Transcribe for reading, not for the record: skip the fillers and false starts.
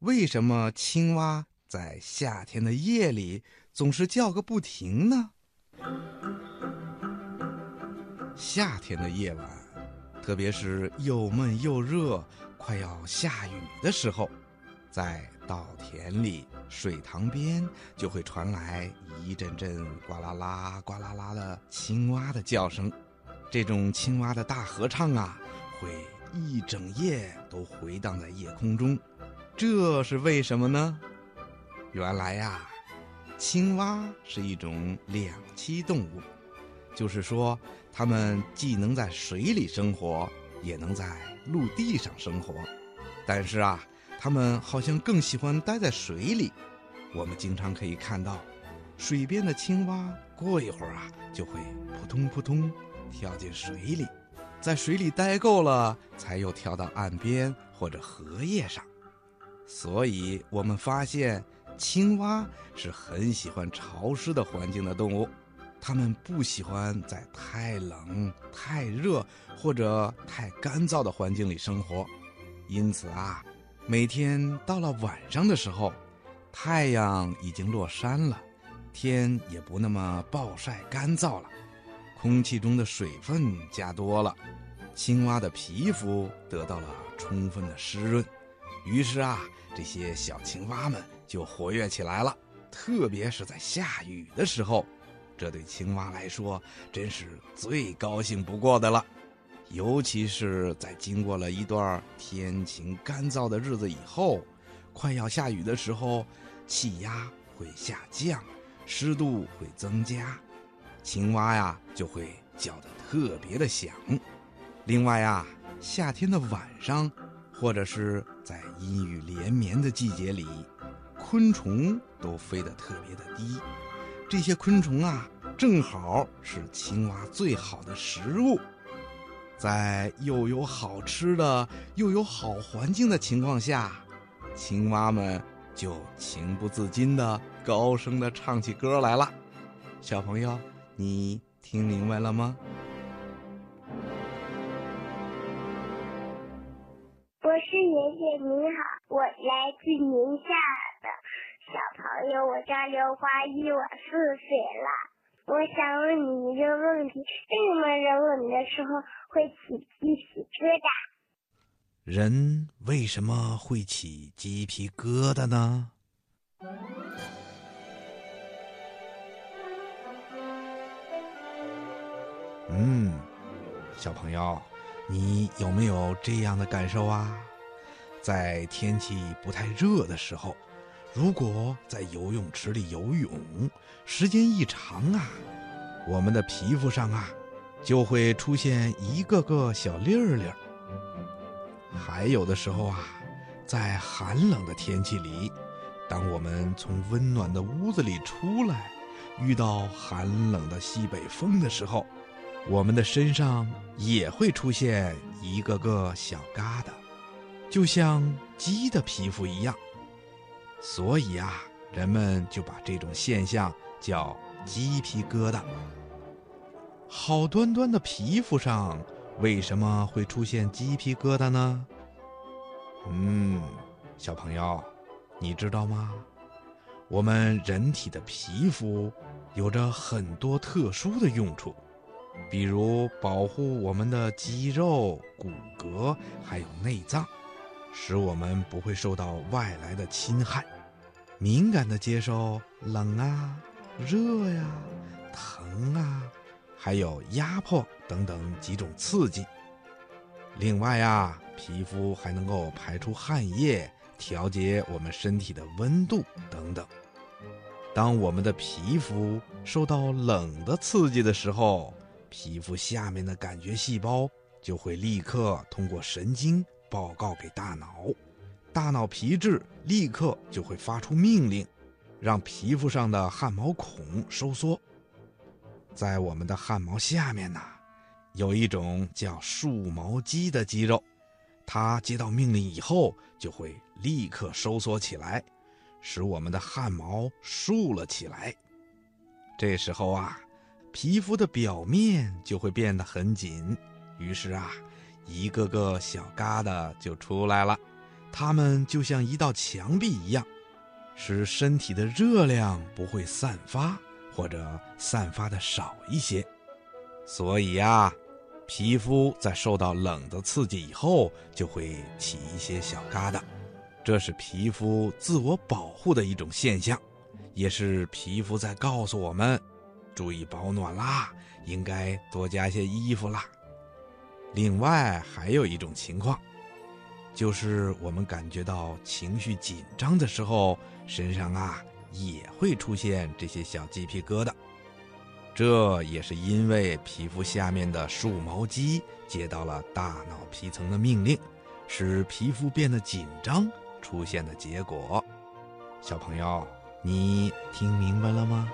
为什么青蛙在夏天的夜里总是叫个不停呢？夏天的夜晚，特别是又闷又热、快要下雨的时候，在稻田里、水塘边就会传来一阵阵呱啦啦、呱啦啦的青蛙的叫声。这种青蛙的大合唱啊，会一整夜都回荡在夜空中。这是为什么呢？原来呀，青蛙是一种两栖动物，就是说它们既能在水里生活，也能在陆地上生活。但是啊，它们好像更喜欢待在水里。我们经常可以看到水边的青蛙过一会儿啊，就会扑通扑通跳进水里，在水里待够了才又跳到岸边或者荷叶上。所以我们发现青蛙是很喜欢潮湿的环境的动物，它们不喜欢在太冷、太热或者太干燥的环境里生活。因此啊，每天到了晚上的时候，太阳已经落山了，天也不那么暴晒干燥了，空气中的水分加多了，青蛙的皮肤得到了充分的湿润。于是啊，这些小青蛙们就活跃起来了。特别是在下雨的时候，这对青蛙来说真是最高兴不过的了。尤其是在经过了一段天晴干燥的日子以后，快要下雨的时候，气压会下降，湿度会增加，青蛙呀就会叫得特别的响。另外啊，夏天的晚上，或者是在阴雨连绵的季节里，昆虫都飞得特别的低。这些昆虫啊，正好是青蛙最好的食物。在又有好吃的又有好环境的情况下，青蛙们就情不自禁地高声地唱起歌来了。小朋友，你听明白了吗？博士爷爷您好，我来自宁夏的小朋友，我叫刘华一，我4岁了。我想问你一个问题，为什么人吻的时候会起鸡皮疙瘩？人为什么会起鸡皮疙瘩呢？小朋友，你有没有这样的感受啊？在天气不太热的时候，如果在游泳池里游泳时间一长啊，我们的皮肤上啊就会出现一个个小粒儿粒儿。还有的时候啊，在寒冷的天气里，当我们从温暖的屋子里出来，遇到寒冷的西北风的时候，我们的身上也会出现一个个小疙瘩，就像鸡的皮肤一样。所以啊，人们就把这种现象叫鸡皮疙瘩。好端端的皮肤上为什么会出现鸡皮疙瘩呢？小朋友，你知道吗？我们人体的皮肤有着很多特殊的用处，比如保护我们的肌肉、骨骼还有内脏，使我们不会受到外来的侵害，敏感地接受冷啊、热呀、疼啊，还有压迫等等几种刺激。另外啊，皮肤还能够排出汗液，调节我们身体的温度等等。当我们的皮肤受到冷的刺激的时候，皮肤下面的感觉细胞就会立刻通过神经报告给大脑，大脑皮质立刻就会发出命令，让皮肤上的汗毛孔收缩。在我们的汗毛下面呢，有一种叫竖毛肌的肌肉，它接到命令以后就会立刻收缩起来，使我们的汗毛竖了起来。这时候啊，皮肤的表面就会变得很紧，于是啊，一个个小疙瘩就出来了，它们就像一道墙壁一样，使身体的热量不会散发，或者散发的少一些。所以啊，皮肤在受到冷的刺激以后，就会起一些小疙瘩，这是皮肤自我保护的一种现象，也是皮肤在告诉我们注意保暖啦，应该多加些衣服啦。另外还有一种情况，就是我们感觉到情绪紧张的时候，身上啊也会出现这些小鸡皮疙瘩，这也是因为皮肤下面的竖毛肌接到了大脑皮层的命令，使皮肤变得紧张出现的结果。小朋友，你听明白了吗？